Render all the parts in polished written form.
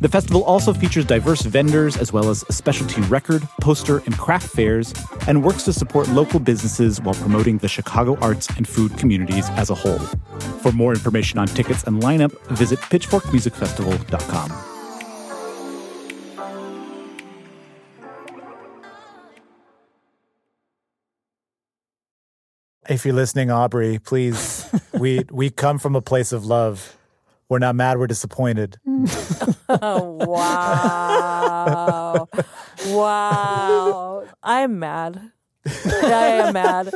The festival also features diverse vendors as well as a specialty record, poster, and craft fairs, and works to support local businesses while promoting the Chicago arts and food communities as a whole. For more information on tickets and lineup, visit pitchforkmusicfestival.com. If you're listening, Aubrey, please, we come from a place of love. We're not mad, we're disappointed. Oh, wow. Wow. I am mad. I am mad.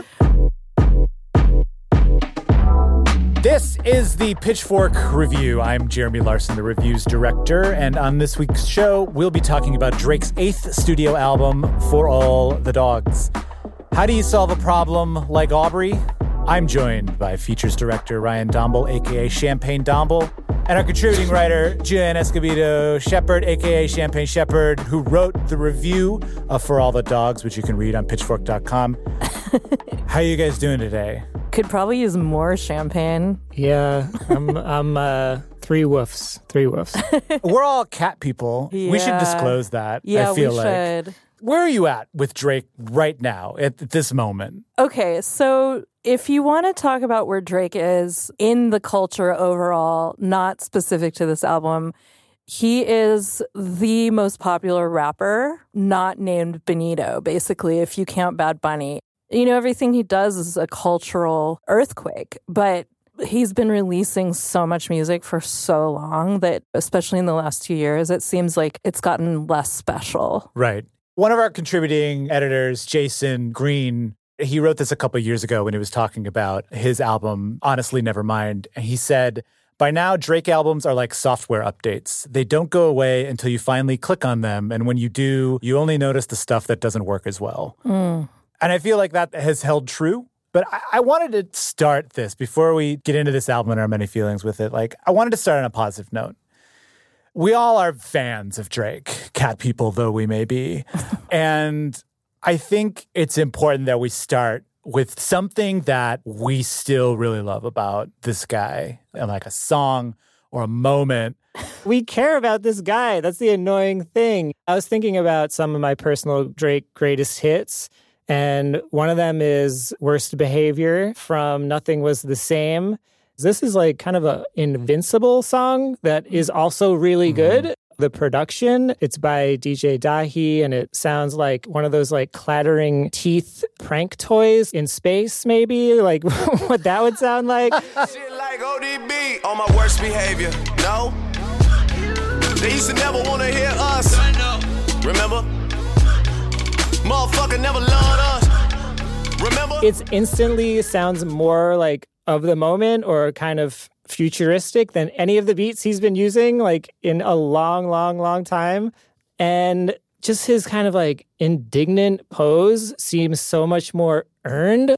This is the Pitchfork Review. I'm Jeremy Larson, the reviews director, and on this week's show, we'll be talking about Drake's 8th studio album, For All the Dogs. How do you solve a problem like Aubrey? I'm joined by features director Ryan Dombel, a.k.a. Champagne Dombel, and our contributing writer, Joanne Escobedo-Shepard, a.k.a. Champagne Shepard, who wrote the review of For All the Dogs, which you can read on pitchfork.com. How are you guys doing today? Could probably use more champagne. Yeah, I'm three woofs. We're all cat people. Yeah. We should disclose that, I feel like. Yeah, we should. Where are you at with Drake right now, at this moment? Okay, so if you want to talk about where Drake is in the culture overall, not specific to this album, he is the most popular rapper, not named Benito, basically, if you count Bad Bunny. You know, everything he does is a cultural earthquake, but he's been releasing so much music for so long that, especially in the last 2 years, it seems like it's gotten less special. Right. One of our contributing editors, Jason Green, he wrote this a couple of years ago when he was talking about his album, Honestly, Nevermind. He said, by now, Drake albums are like software updates. They don't go away until you finally click on them. And when you do, you only notice the stuff that doesn't work as well. Mm. And I feel like that has held true. But I wanted to start this before we get into this album and our many feelings with it. Like, I wanted to start on a positive note. We all are fans of Drake, cat people though we may be. And I think it's important that we start with something that we still really love about this guy, and like a song or a moment. We care about this guy. That's the annoying thing. I was thinking about some of my personal Drake greatest hits, and one of them is Worst Behavior from Nothing Was the Same. This is like kind of an invincible song that is also really good. The production, it's by DJ Dahi, and it sounds like one of those like clattering teeth prank toys in space, maybe, like what that would sound like. Shit like ODB on my worst behavior. No, they used to never want to hear us. Remember? Motherfucker never loved us. Remember? It's instantly sounds more like of the moment or kind of futuristic than any of the beats he's been using like in a long time. And just his kind of like indignant pose seems so much more earned.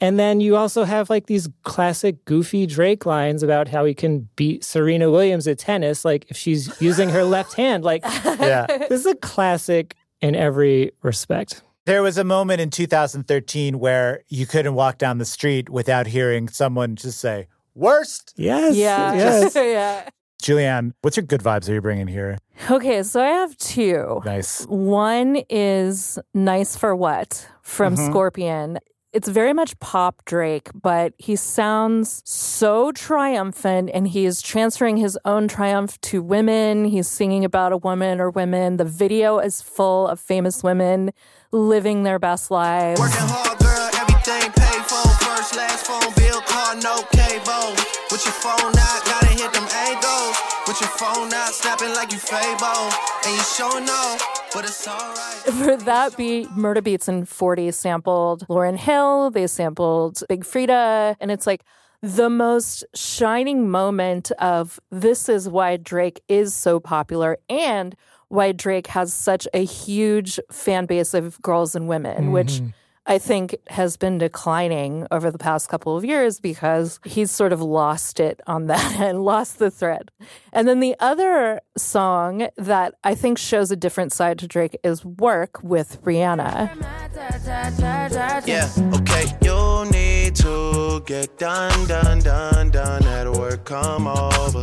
And then you also have like these classic goofy Drake lines about how he can beat Serena Williams at tennis, like if she's using her left hand. Like, yeah. This is a classic in every respect. There was a moment in 2013 where you couldn't walk down the street without hearing someone just say, worst. Yes. Yeah. Yes. Yeah. Julianne, what's your good vibes are you bringing here? Okay, so I have two. Nice. One is Nice for What from Scorpion. It's very much pop Drake, but he sounds so triumphant, and he is transferring his own triumph to women. He's singing about a woman or women. The video is full of famous women living their best lives. Working hard, girl, everything paid for. First, last phone bill, car, no cable. With your phone out, gotta hit them angles. With your phone out, snapping like you Fable. And you sure know. But it's all right. For that beat, Murda Beats and 40 sampled Lauryn Hill. They sampled Big Frida. And it's like the most shining moment of this is why Drake is so popular and why Drake has such a huge fan base of girls and women, which I think has been declining over the past couple of years because he's sort of lost it on that and lost the thread. And then the other song that I think shows a different side to Drake is Work with Rihanna. Yeah, okay, you need to get done at work, come over.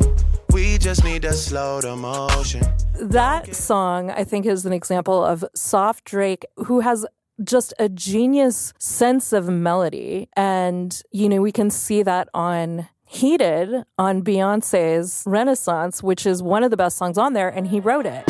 We just need to slow the motion. That song, I think, is an example of soft Drake, who has just a genius sense of melody. And, you know, we can see that on Heated, on Beyonce's Renaissance, which is one of the best songs on there, and he wrote it.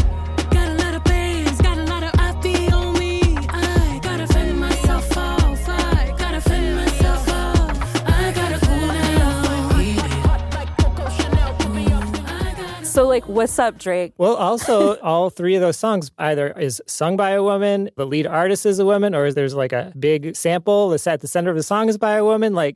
So, like, what's up, Drake? Well, also, all three of those songs either is sung by a woman, the lead artist is a woman, or there's, like, a big sample that's at the center of the song is by a woman. Like,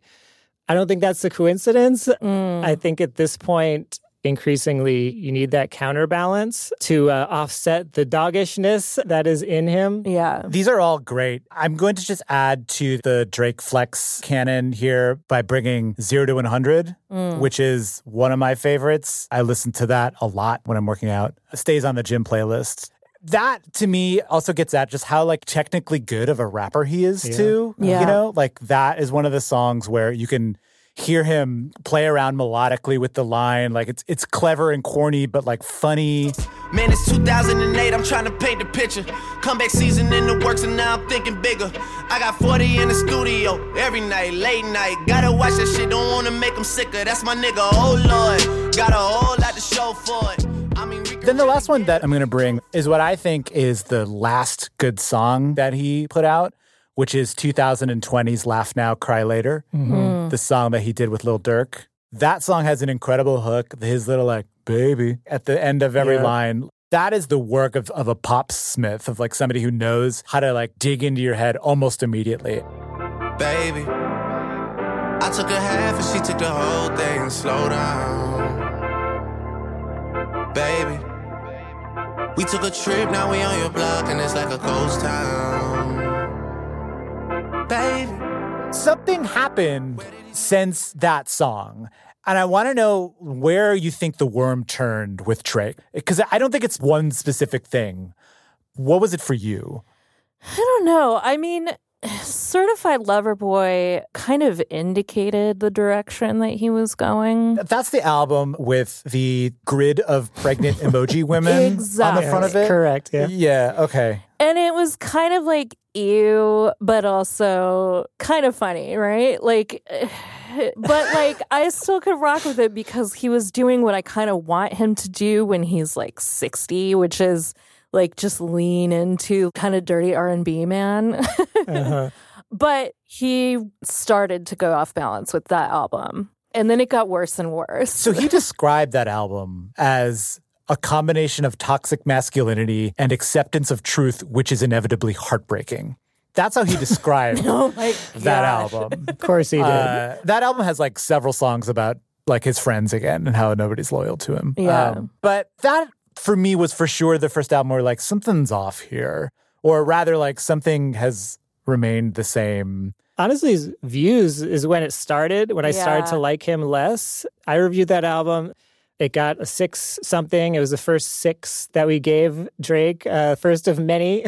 I don't think that's a coincidence. I think at this point, increasingly, you need that counterbalance to offset the doggishness that is in him. Yeah. These are all great. I'm going to just add to the Drake Flex canon here by bringing 0 to 100, which is one of my favorites. I listen to that a lot when I'm working out. It stays on the gym playlist. That, to me, also gets at just how, like, technically good of a rapper he is, too. Yeah. You know? Like, that is one of the songs where you can hear him play around melodically with the line. Like, it's clever and corny, but, like, funny. Man, it's 2008, I'm trying to paint the picture. Comeback season in the works, and now I'm thinking bigger. I got 40 in the studio every night, late night. Gotta watch that shit, don't want to make him sicker. That's my nigga, oh, Lord. Got a whole lot to show for it. I mean, then the last one that I'm going to bring is what I think is the last good song that he put out, which is 2020's Laugh Now, Cry Later, the song that he did with Lil Durk. That song has an incredible hook, his little, like, baby, at the end of every line. That is the work of a popsmith, of, like, somebody who knows how to, like, dig into your head almost immediately. Baby, I took a half and she took the whole thing and slow down. Baby, we took a trip, now we on your block and it's like a ghost town. Baby. Something happened since that song. And I want to know where you think the worm turned with Drake. Because I don't think it's one specific thing. What was it for you? I don't know. I mean, Certified Lover Boy kind of indicated the direction that he was going. That's the album with the grid of pregnant emoji women on the front of it? Correct, yeah. Yeah, okay. And it was kind of like, ew, but also kind of funny, right? Like, but like, I still could rock with it because he was doing what I kind of want him to do when he's like 60, which is like just lean into kind of dirty R&B, man. But he started to go off balance with that album. And then it got worse and worse. So he described that album as a combination of toxic masculinity and acceptance of truth, which is inevitably heartbreaking. That's how he described that album. Of course he did. That album has, like, several songs about, like, his friends again and how nobody's loyal to him. Yeah. But that, for me, was for sure the first album where, like, something's off here. Or rather, like, something has remained the same. Honestly, Views is when it started, when I started to like him less. I reviewed that album. It got a 6-something. It was the first 6 that we gave Drake, first of many,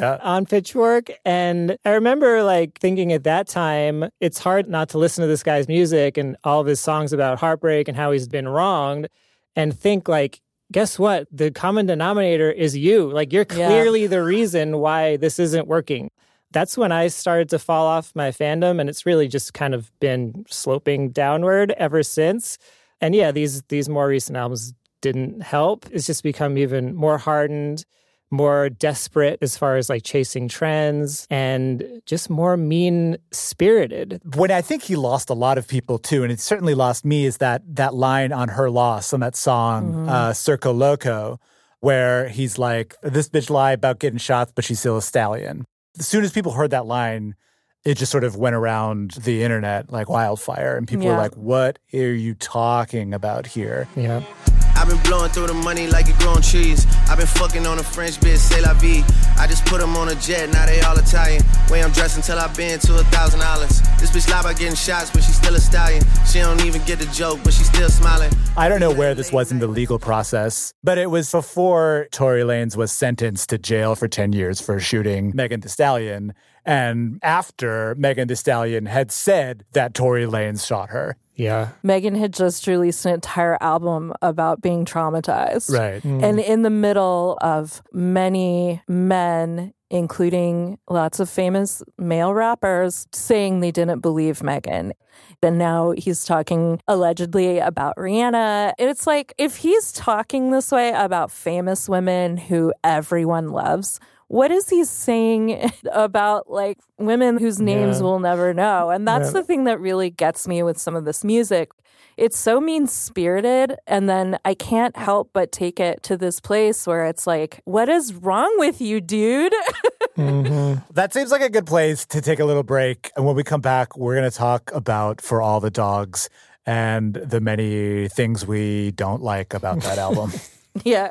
on Pitchfork. And I remember, like, thinking at that time, it's hard not to listen to this guy's music and all of his songs about heartbreak and how he's been wronged and think, like, guess what? The common denominator is you. Like, you're clearly the reason why this isn't working. That's when I started to fall off my fandom, and it's really just kind of been sloping downward ever since. And yeah, these more recent albums didn't help. It's just become even more hardened, more desperate as far as, like, chasing trends, and just more mean-spirited. When I think he lost a lot of people, too, and it certainly lost me, is that line on Her Loss, on that song, Circo Loco, where he's like, this bitch lied about getting shots, but she's still a stallion. As soon as people heard that line, it just sort of went around the internet like wildfire. And people were like, what are you talking about here? Yeah. I've been blowing through the money like you growing trees. I've been fucking on a French bitch, c'est la vie. I just put them on a jet, now they all Italian. Way I'm dressed until I've been to $1,000. This bitch lie by getting shots, but she's still a stallion. She don't even get the joke, but she's still smiling. I don't know where this was in the legal process, but it was before Tory Lanez was sentenced to jail for 10 years for shooting Megan Thee Stallion, and after Megan Thee Stallion had said that Tory Lanez shot her. Yeah. Megan had just released an entire album about being traumatized. Right. Mm. And in the middle of many men, including lots of famous male rappers, saying they didn't believe Megan. And now he's talking allegedly about Rihanna. And it's like, if he's talking this way about famous women who everyone loves, what is he saying about, like, women whose names we'll never know? And that's the thing that really gets me with some of this music. It's so mean-spirited, and then I can't help but take it to this place where it's like, what is wrong with you, dude? Mm-hmm. That seems like a good place to take a little break. And when we come back, we're going to talk about For All the Dogs and the many things we don't like about that album. Yeah.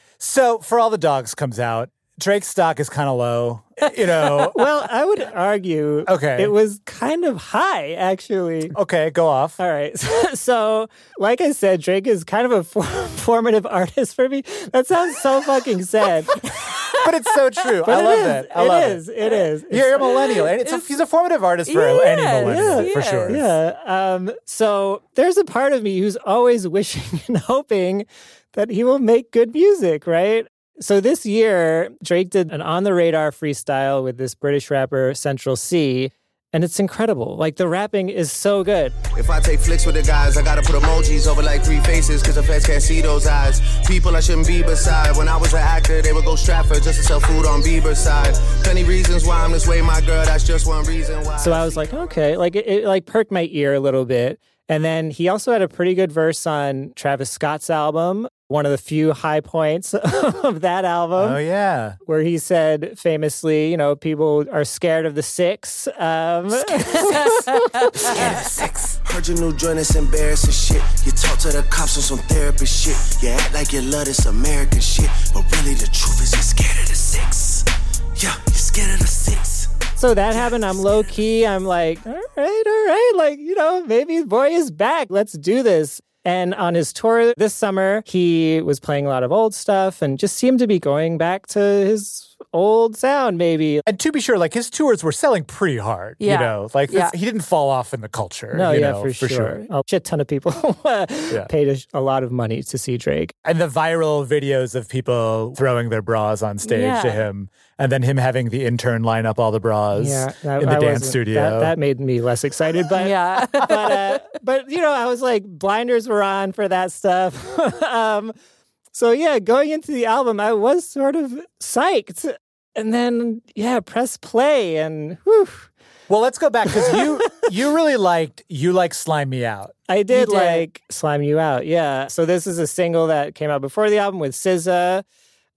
So, For All the Dogs comes out. Drake's stock is kind of low, you know. Well, I would argue it was kind of high, actually. Okay, go off. All right. So, like I said, Drake is kind of a formative artist for me. That sounds so fucking sad. But it's so true. But I love it. I love it. It is. You're a millennial. He's a formative artist for any millennial, for sure. Yeah. So there's a part of me who's always wishing and hoping that he will make good music, right? So this year, Drake did an on-the-radar freestyle with this British rapper, Central C, and it's incredible. Like, the rapping is so good. If I take flicks with the guys, I gotta put emojis over like three faces, cause the feds can't see those eyes. People I shouldn't be beside. When I was an actor, they would go Stratford just to sell food on Bieber's side. Plenty reasons why I'm this way, my girl, that's just one reason why. So I was like, okay, like, it like perked my ear a little bit. And then he also had a pretty good verse on Travis Scott's album, one of the few high points of that album. Oh, yeah. Where he said famously, you know, people are scared of the six. Scared of six. Heard your new joint is embarrassing shit. You talk to the cops on some therapy shit. You act like you love this American shit. But really the truth is you're scared of the six. Yeah, you're scared of the six. So that happened. I'm low key. I'm like, all right. Like, you know, maybe boy is back. Let's do this. And on his tour this summer, he was playing a lot of old stuff and just seemed to be going back to his old sound, maybe. And to be sure, like, his tours were selling pretty hard, you know? Like, he didn't fall off in the culture, for sure. A shit ton of people paid a lot of money to see Drake. And the viral videos of people throwing their bras on stage to him, and then him having the intern line up all the bras in the dance studio. That made me less excited. But, but you know, I was like, blinders were on for that stuff. So, yeah, going into the album, I was sort of psyched. And then, press play and whew. Well, let's go back, because you really liked You Like Slime Me Out. I did like Slime You Out, yeah. So this is a single that came out before the album with SZA.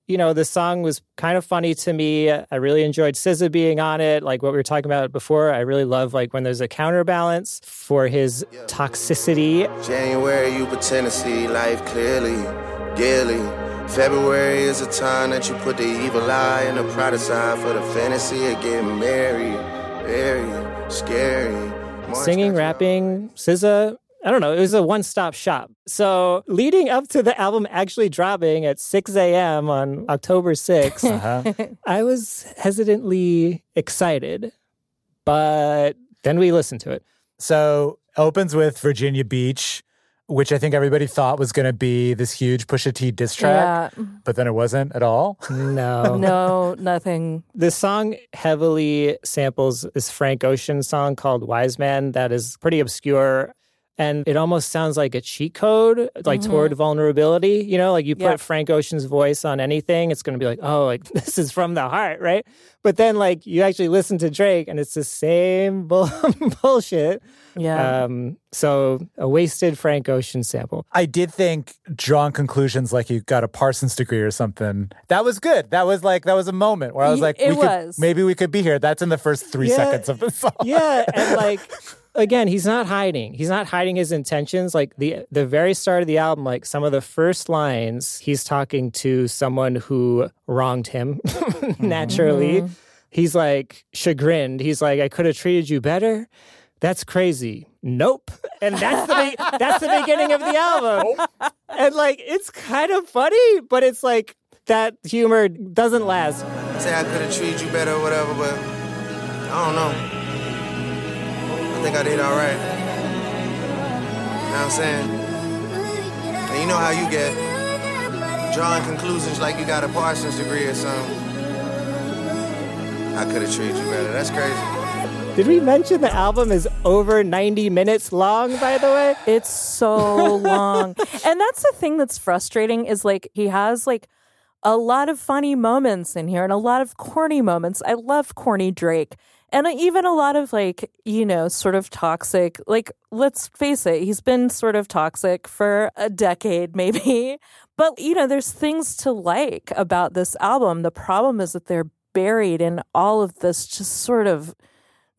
You know, the song was kind of funny to me. I really enjoyed SZA being on it. Like what we were talking about before, I really love like when there's a counterbalance for his toxicity. January, you pretend to see life clearly, daily. February is a time that you put the evil eye and the pride aside for the fantasy of getting married. Very scary. Singing, rapping, SZA. I don't know. It was a one-stop shop. So leading up to the album actually dropping at 6 a.m. on October 6th, I was hesitantly excited, but then we listened to it. So opens with Virginia Beach, which I think everybody thought was going to be this huge Pusha T diss track, but then it wasn't at all. No. No, nothing. This song heavily samples this Frank Ocean song called Wise Man that is pretty obscure. And it almost sounds like a cheat code, like toward vulnerability. You know, like you put Frank Ocean's voice on anything, it's going to be like, oh, like this is from the heart, right? But then like you actually listen to Drake and it's the same bullshit. Yeah. So a wasted Frank Ocean sample. I did think drawing conclusions like you got a Parsons degree or something. That was good. That was a moment where I was like, maybe we could be here. That's in the first 3 seconds of the song. Yeah. And like... Again, he's not hiding. He's not hiding his intentions. Like the very start of the album, like some of the first lines, he's talking to someone who wronged him, naturally. Mm-hmm. He's like chagrined. He's like, I could have treated you better. That's crazy. Nope. And that's the beginning of the album. Nope. And like, it's kind of funny, but it's like that humor doesn't last. I say I could have treated you better or whatever, but I don't know. I think I did all right. You know what I'm saying? And you know how you get. Drawing conclusions like you got a Parsons degree or something. I could have treated you better. That's crazy. Did we mention the album is over 90 minutes long, by the way? It's so long. And that's the thing that's frustrating is like he has like a lot of funny moments in here and a lot of corny moments. I love corny Drake. And even a lot of, like, you know, sort of toxic, like, let's face it, he's been sort of toxic for a decade, maybe. But, you know, there's things to like about this album. The problem is that they're buried in all of this just sort of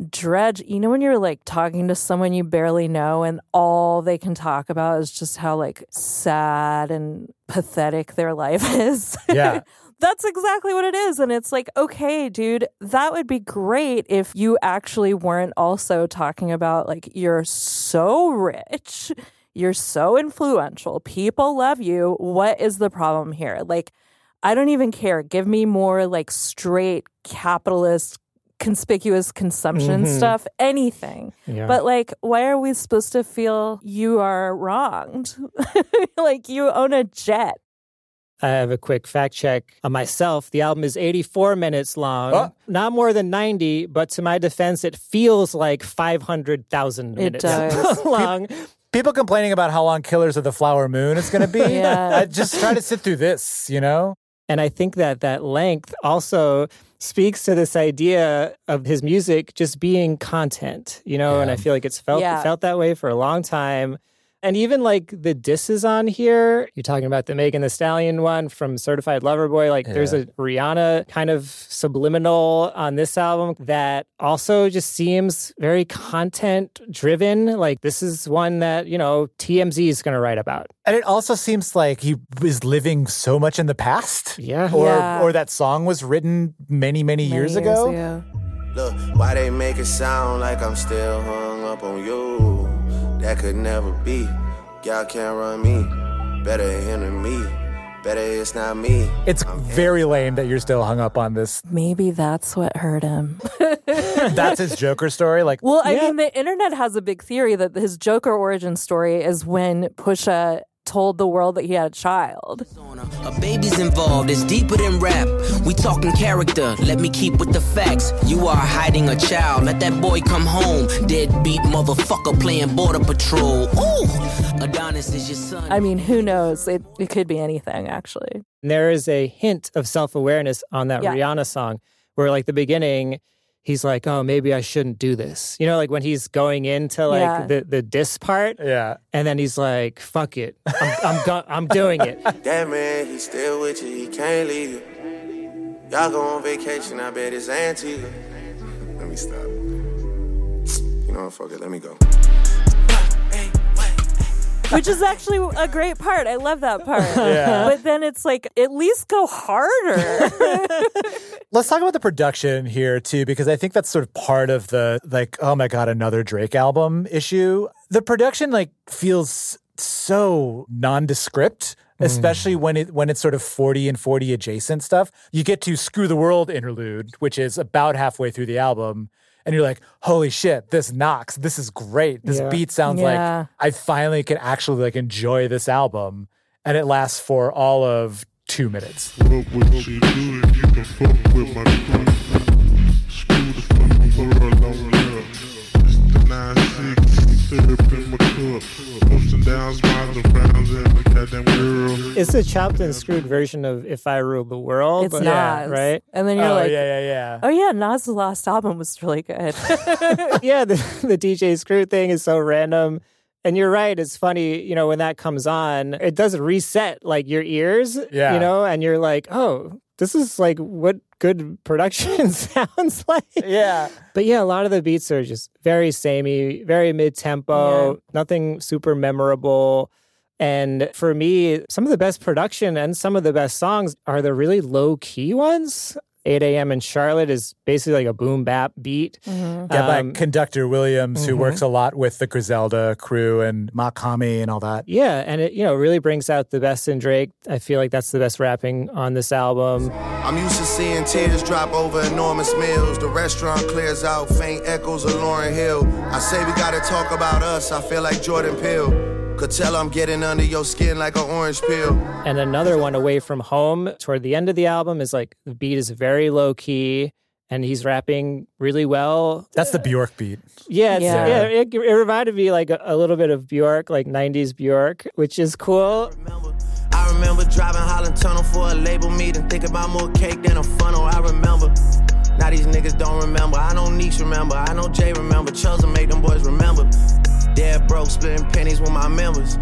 dredge. You know, when you're, like, talking to someone you barely know and all they can talk about is just how, like, sad and pathetic their life is. Yeah. That's exactly what it is. And it's like, okay, dude, that would be great if you actually weren't also talking about, like, you're so rich, you're so influential, people love you. What is the problem here? Like, I don't even care. Give me more, like, straight capitalist, conspicuous consumption stuff, anything. Yeah. But, like, why are we supposed to feel you are wronged? Like, you own a jet. I have a quick fact check on myself. The album is 84 minutes long, not more than 90, but to my defense, it feels like 500,000 minutes long. People complaining about how long Killers of the Flower Moon is going to be. Just try to sit through this, you know? And I think that that length also speaks to this idea of his music just being content, you know? Yeah. And I feel like it's felt that way for a long time. And even, like, the disses on here, you're talking about the Megan Thee Stallion one from Certified Lover Boy. Like, there's a Rihanna kind of subliminal on this album that also just seems very content-driven. Like, this is one that, you know, TMZ is going to write about. And it also seems like he is living so much in the past. Yeah. Or that song was written many years ago. Yeah. Look, why they make it sound like I'm still hung up on you? That could never be. Y'all can't run me. Better him than me. Better it's not me. It's very lame that you're still hung up on this. Maybe that's what hurt him. That's his Joker story? Like, well, I mean, the internet has a big theory that his Joker origin story is when Pusha told the world that he had a child. A baby's involved, it's deeper than rap. We talking character, let me keep with the facts. You are hiding a child, let that boy come home. Deadbeat motherfucker playing border patrol. Ooh, Adonis is your son. I mean, who knows? It could be anything, actually. There is a hint of self-awareness on that Rihanna song, where, like, the beginning, he's like, oh, maybe I shouldn't do this. You know, like when he's going into like the diss part. Yeah. And then he's like, fuck it. I'm doing it. That man, he's still with you. He can't leave you. Y'all go on vacation. I bet it's Antigua. Let me stop. You know what? Fuck it. Let me go. Which is actually a great part. I love that part. Yeah. But then it's like, at least go harder. Let's talk about the production here, too, because I think that's sort of part of the, like, oh, my God, another Drake album issue. The production, like, feels so nondescript, especially when it's sort of 40 and 40 adjacent stuff. You get to Screw the World interlude, which is about halfway through the album. And you're like, holy shit, this knocks. This is great. This beat sounds like I finally can actually, like, enjoy this album. And it lasts for all of 2 minutes. It's a chopped and screwed version of If I Ruled the World. It's Nas. Yeah, right? And then you're Nas' last album was really good. The DJ Screw thing is so random. And you're right, it's funny, when that comes on, it does reset, your ears, and you're like, oh, this is, what good production sounds like. Yeah. But, a lot of the beats are just very samey, very mid-tempo, nothing super memorable. And for me, some of the best production and some of the best songs are the really low-key ones. 8 a.m. in Charlotte is basically like a boom bap beat. Mm-hmm. Yeah, by Conductor Williams, who works a lot with the Griselda crew and Makami and all that. Yeah, and it, really brings out the best in Drake. I feel like that's the best rapping on this album. I'm used to seeing tears drop over enormous meals. The restaurant clears out faint echoes of Lauryn Hill. I say we gotta talk about us. I feel like Jordan Peele. Could tell I'm getting under your skin like an orange peel. And another one, Away From Home, toward the end of the album, is the beat is very low key and he's rapping really well. That's the Bjork beat. It reminded me a little bit of Bjork, 90s Bjork, which is cool. I remember driving Holland Tunnel for a label meeting, thinking about more cake than a funnel. I remember. Now these niggas don't remember. I know Neeks remember. I know Jay remember. Chelsea make them boys remember. Dead broke, splitting pennies with my members.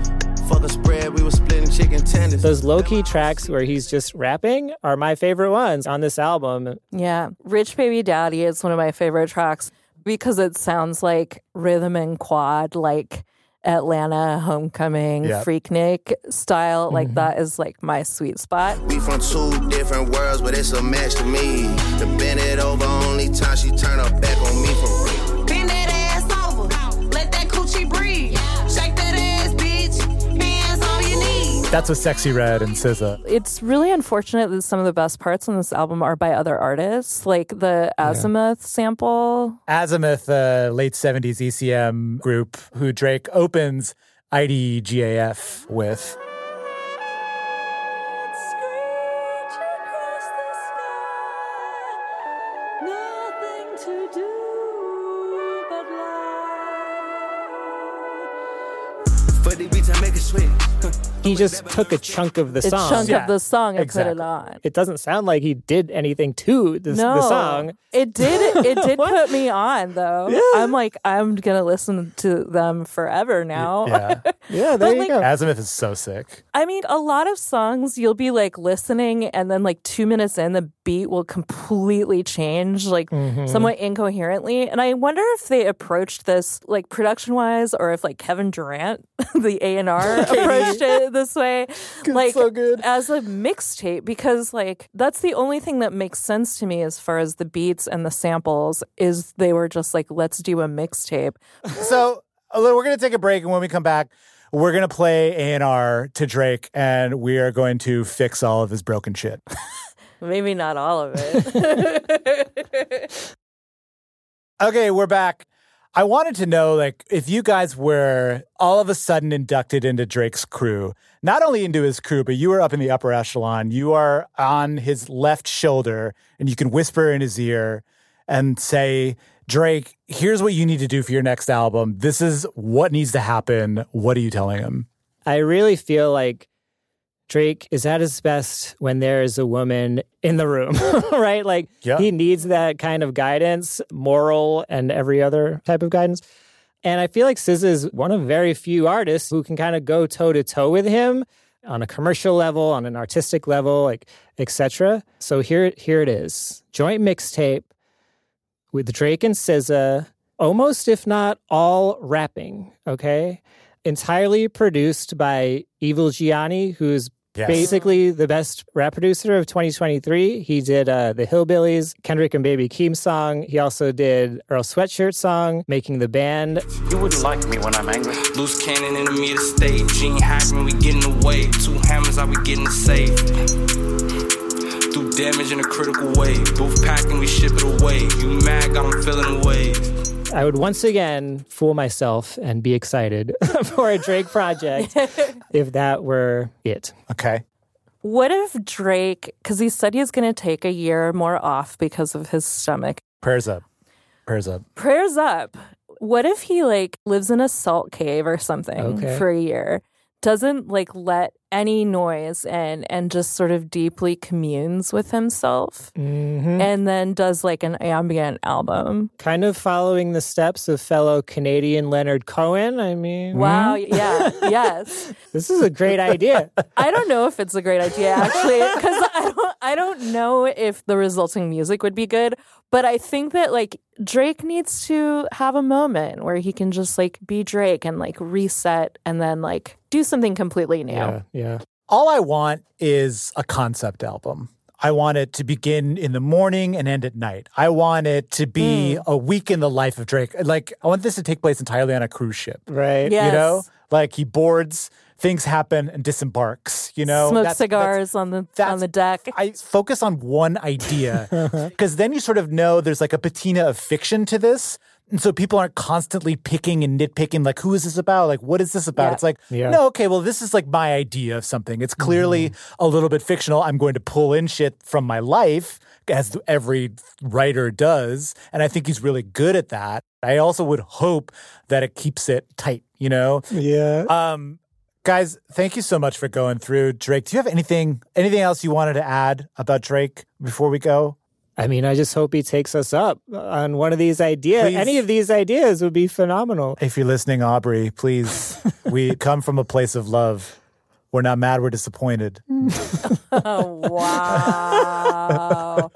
Fuck a spread, we were splitting chicken tenders. Those low-key tracks where he's just rapping are my favorite ones on this album. Yeah. Rich Baby Daddy is one of my favorite tracks because it sounds like rhythm and quad, Atlanta, Homecoming, Freaknik style. That is my sweet spot. We from two different worlds, but it's a match to me. The Benito over, only time she turned her back on me for real. That's with Sexy Red and SZA. It's really unfortunate that some of the best parts on this album are by other artists, like the Azimuth sample. Azimuth, a late 70s ECM group who Drake opens IDGAF with. He just took a chunk of the song. And put it on. It doesn't sound like he did anything to the song. It did put me on, though. Yeah. I'm going to listen to them forever now. Yeah, there you go. Azimuth is so sick. A lot of songs you'll be, listening, and then, 2 minutes in, the beat will completely change, somewhat incoherently. And I wonder if they approached this, production-wise, or if, Kevin Durant, the A&R, approached it this way, so good. As a mixtape, because that's the only thing that makes sense to me as far as the beats and the samples is they were just let's do a mixtape. So we're going to take a break, and when we come back, we're going to play A&R to Drake, and we are going to fix all of his broken shit. Maybe not all of it. Okay, we're back. I wanted to know, if you guys were all of a sudden inducted into Drake's crew, not only into his crew, but you were up in the upper echelon. You are on his left shoulder, and you can whisper in his ear and say, Drake, here's what you need to do for your next album. This is what needs to happen. What are you telling him? I really feel like Drake is at his best when there is a woman in the room, right? He needs that kind of guidance, moral and every other type of guidance. And I feel like SZA is one of very few artists who can kind of go toe-to-toe with him on a commercial level, on an artistic level, etc. So here it is. Joint mixtape with Drake and SZA, almost if not all rapping, okay? Entirely produced by Evil Gianni, who's basically the best rap producer of 2023. He did The Hillbillies, Kendrick and Baby Keem song. He also did Earl Sweatshirt song, Making the Band. You wouldn't like me when I'm angry. Loose cannon in the middle stage. Gene Hackman, we getting away. Two hammers, I be getting saved. Do damage in a critical way. Both packing, we ship it away. You mad, got them feeling away. I would once again fool myself and be excited for a Drake project if that were it. Okay. What if Drake, because he said he's going to take a year or more off because of his stomach. Prayers up. What if he lives in a salt cave or something for a year? doesn't like let any noise in and just sort of deeply communes with himself, and then does like an ambient album. Kind of following the steps of fellow Canadian Leonard Cohen, I mean. Wow, yeah, yes. This is a great idea. I don't know if it's a great idea, actually, because I don't know if the resulting music would be good, but I think that like Drake needs to have a moment where he can just like be Drake and like reset and then like do something completely new. Yeah. All I want is a concept album. I want it to begin in the morning and end at night. I want it to be a week in the life of Drake. Like, I want this to take place entirely on a cruise ship. Right. Yes. You know? Like, he boards, things happen, and disembarks, you know? Smoke cigars on the deck. I focus on one idea. Because then you sort of know there's like a patina of fiction to this. And so people aren't constantly picking and nitpicking, like, who is this about? Like, what is this about? Yeah. It's like, no, okay, well, this is like my idea of something. It's clearly a little bit fictional. I'm going to pull in shit from my life, as every writer does. And I think he's really good at that. I also would hope that it keeps it tight, you know? Yeah. Guys, thank you so much for going through Drake. Do you have anything else you wanted to add about Drake before we go? I mean, I just hope he takes us up on one of these ideas. Please. Any of these ideas would be phenomenal. If you're listening, Aubrey, please. We come from a place of love. We're not mad, we're disappointed. Oh, wow.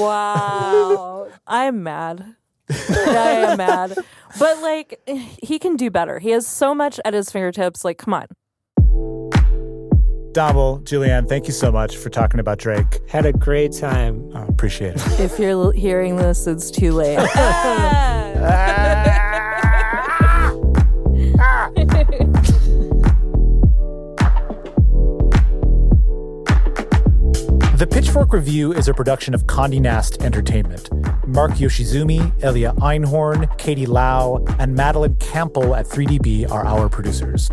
Wow. I'm mad. I am mad. But, like, he can do better. He has so much at his fingertips. Like, come on. Dombel, Julianne, thank you so much for talking about Drake. Had a great time. Oh, appreciate it. If you're hearing this, it's too late. The Pitchfork Review is a production of Condé Nast Entertainment. Mark Yoshizumi, Elia Einhorn, Katie Lau, and Madeline Campbell at 3DB are our producers.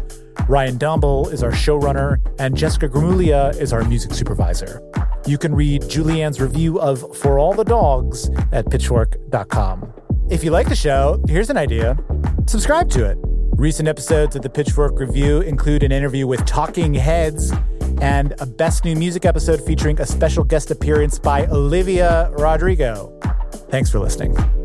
Ryan Dombel is our showrunner, and Jessica Gramulia is our music supervisor. You can read Julianne's review of For All the Dogs at pitchfork.com. If you like the show, here's an idea. Subscribe to it. Recent episodes of the Pitchfork Review include an interview with Talking Heads and a Best New Music episode featuring a special guest appearance by Olivia Rodrigo. Thanks for listening.